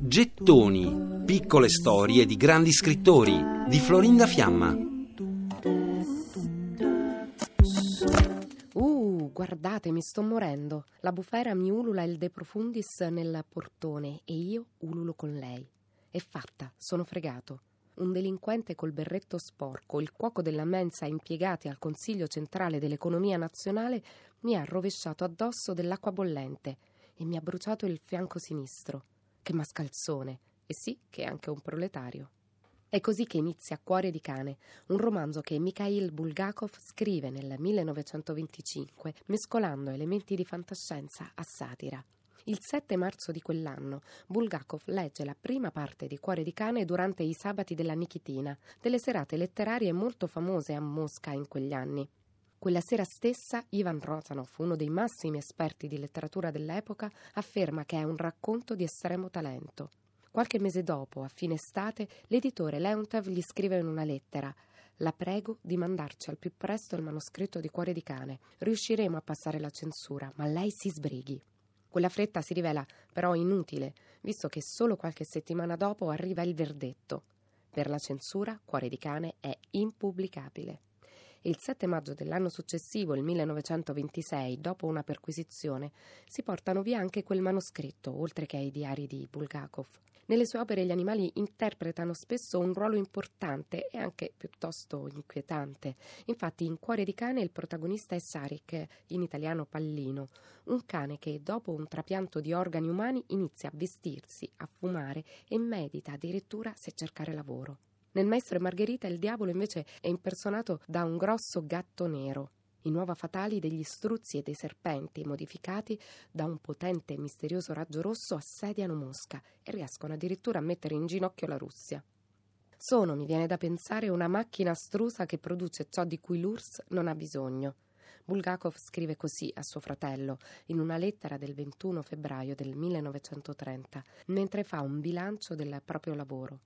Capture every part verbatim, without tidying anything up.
Gettoni, piccole storie di grandi scrittori di Florinda Fiamma. Uh, guardate, mi sto morendo. La bufera mi ulula il de profundis nel portone e io ululo con lei. È fatta, sono fregato. Un delinquente col berretto sporco, il cuoco della mensa impiegati al Consiglio Centrale dell'Economia Nazionale, mi ha rovesciato addosso dell'acqua bollente e mi ha bruciato il fianco sinistro. Che mascalzone! E sì, che è anche un proletario. È così che inizia Cuore di cane, un romanzo che Mikhail Bulgakov scrive nel millenovecentoventicinque, mescolando elementi di fantascienza a satira. Il sette marzo di quell'anno, Bulgakov legge la prima parte di Cuore di cane durante i sabati della Nikitina, delle serate letterarie molto famose a Mosca in quegli anni. Quella sera stessa Ivan Rotanov, uno dei massimi esperti di letteratura dell'epoca, afferma che è un racconto di estremo talento. Qualche mese dopo, a fine estate, l'editore Leontov gli scrive in una lettera: «La prego di mandarci al più presto il manoscritto di Cuore di cane. Riusciremo a passare la censura, ma lei si sbrighi». Quella fretta si rivela però inutile, visto che solo qualche settimana dopo arriva il verdetto. Per la censura, Cuore di cane è impubblicabile. Il sette maggio dell'anno successivo, il millenovecentoventisei, dopo una perquisizione, si portano via anche quel manoscritto, oltre che ai diari di Bulgakov. Nelle sue opere gli animali interpretano spesso un ruolo importante e anche piuttosto inquietante. Infatti in Cuore di cane il protagonista è Sarik, in italiano Pallino, un cane che dopo un trapianto di organi umani inizia a vestirsi, a fumare e medita addirittura se cercare lavoro. Nel Maestro e Margherita il diavolo invece è impersonato da un grosso gatto nero, in uova fatali degli struzzi e dei serpenti modificati da un potente e misterioso raggio rosso assediano Mosca e riescono addirittura a mettere in ginocchio la Russia. Sono, mi viene da pensare, una macchina astrusa che produce ciò di cui l'U R S S non ha bisogno. Bulgakov scrive così a suo fratello in una lettera del ventuno febbraio del millenovecentotrenta, mentre fa un bilancio del proprio lavoro.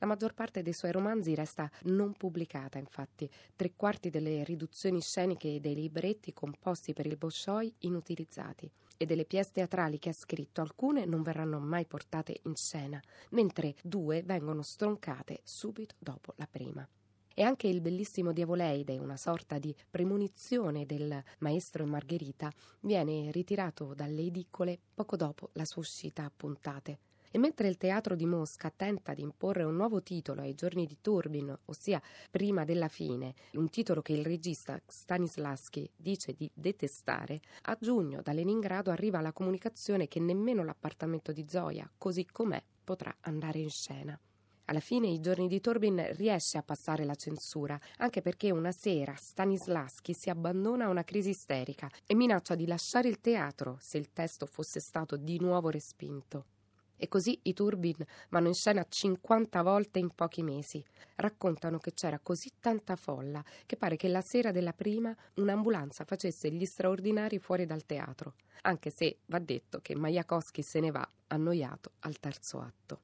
La maggior parte dei suoi romanzi resta non pubblicata, infatti. Tre quarti delle riduzioni sceniche e dei libretti composti per il Bolscioi inutilizzati, e delle pièce teatrali che ha scritto alcune non verranno mai portate in scena, mentre due vengono stroncate subito dopo la prima. E anche il bellissimo Diavoleide, una sorta di premonizione del Maestro e Margherita, viene ritirato dalle edicole poco dopo la sua uscita a puntate. E mentre il teatro di Mosca tenta di imporre un nuovo titolo ai Giorni di Turbin, ossia Prima della fine, un titolo che il regista Stanislavskij dice di detestare, a giugno da Leningrado arriva la comunicazione che nemmeno l'appartamento di Zoya, così com'è, potrà andare in scena. Alla fine i Giorni di Turbin riesce a passare la censura, anche perché una sera Stanislavskij si abbandona a una crisi isterica e minaccia di lasciare il teatro se il testo fosse stato di nuovo respinto. E così i Turbin vanno in scena cinquanta volte in pochi mesi. Raccontano che c'era così tanta folla che pare che la sera della prima un'ambulanza facesse gli straordinari fuori dal teatro, anche se va detto che Majakovskij se ne va annoiato al terzo atto.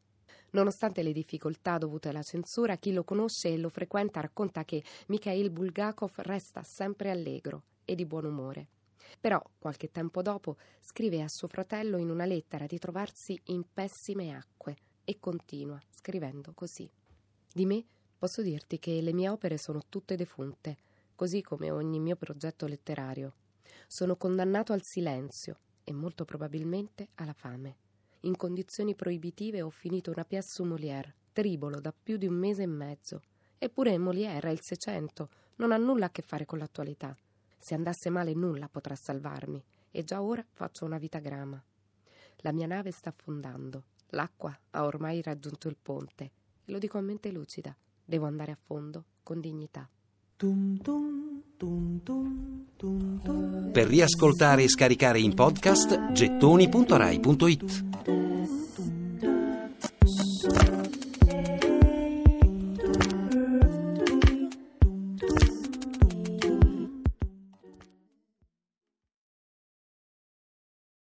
Nonostante le difficoltà dovute alla censura, chi lo conosce e lo frequenta racconta che Mikhail Bulgakov resta sempre allegro e di buon umore. Però, qualche tempo dopo, scrive a suo fratello in una lettera di trovarsi in pessime acque e continua scrivendo così: «Di me posso dirti che le mie opere sono tutte defunte, così come ogni mio progetto letterario. Sono condannato al silenzio e molto probabilmente alla fame. In condizioni proibitive ho finito una pièce su Molière, Tribolo, da più di un mese e mezzo. Eppure Molière è il Seicento, non ha nulla a che fare con l'attualità. Se andasse male nulla potrà salvarmi, e già ora faccio una vitagrama. La mia nave sta affondando, l'acqua ha ormai raggiunto il ponte, e lo dico a mente lucida, devo andare a fondo con dignità». Per riascoltare e scaricare in podcast gettoni punto rai punto it.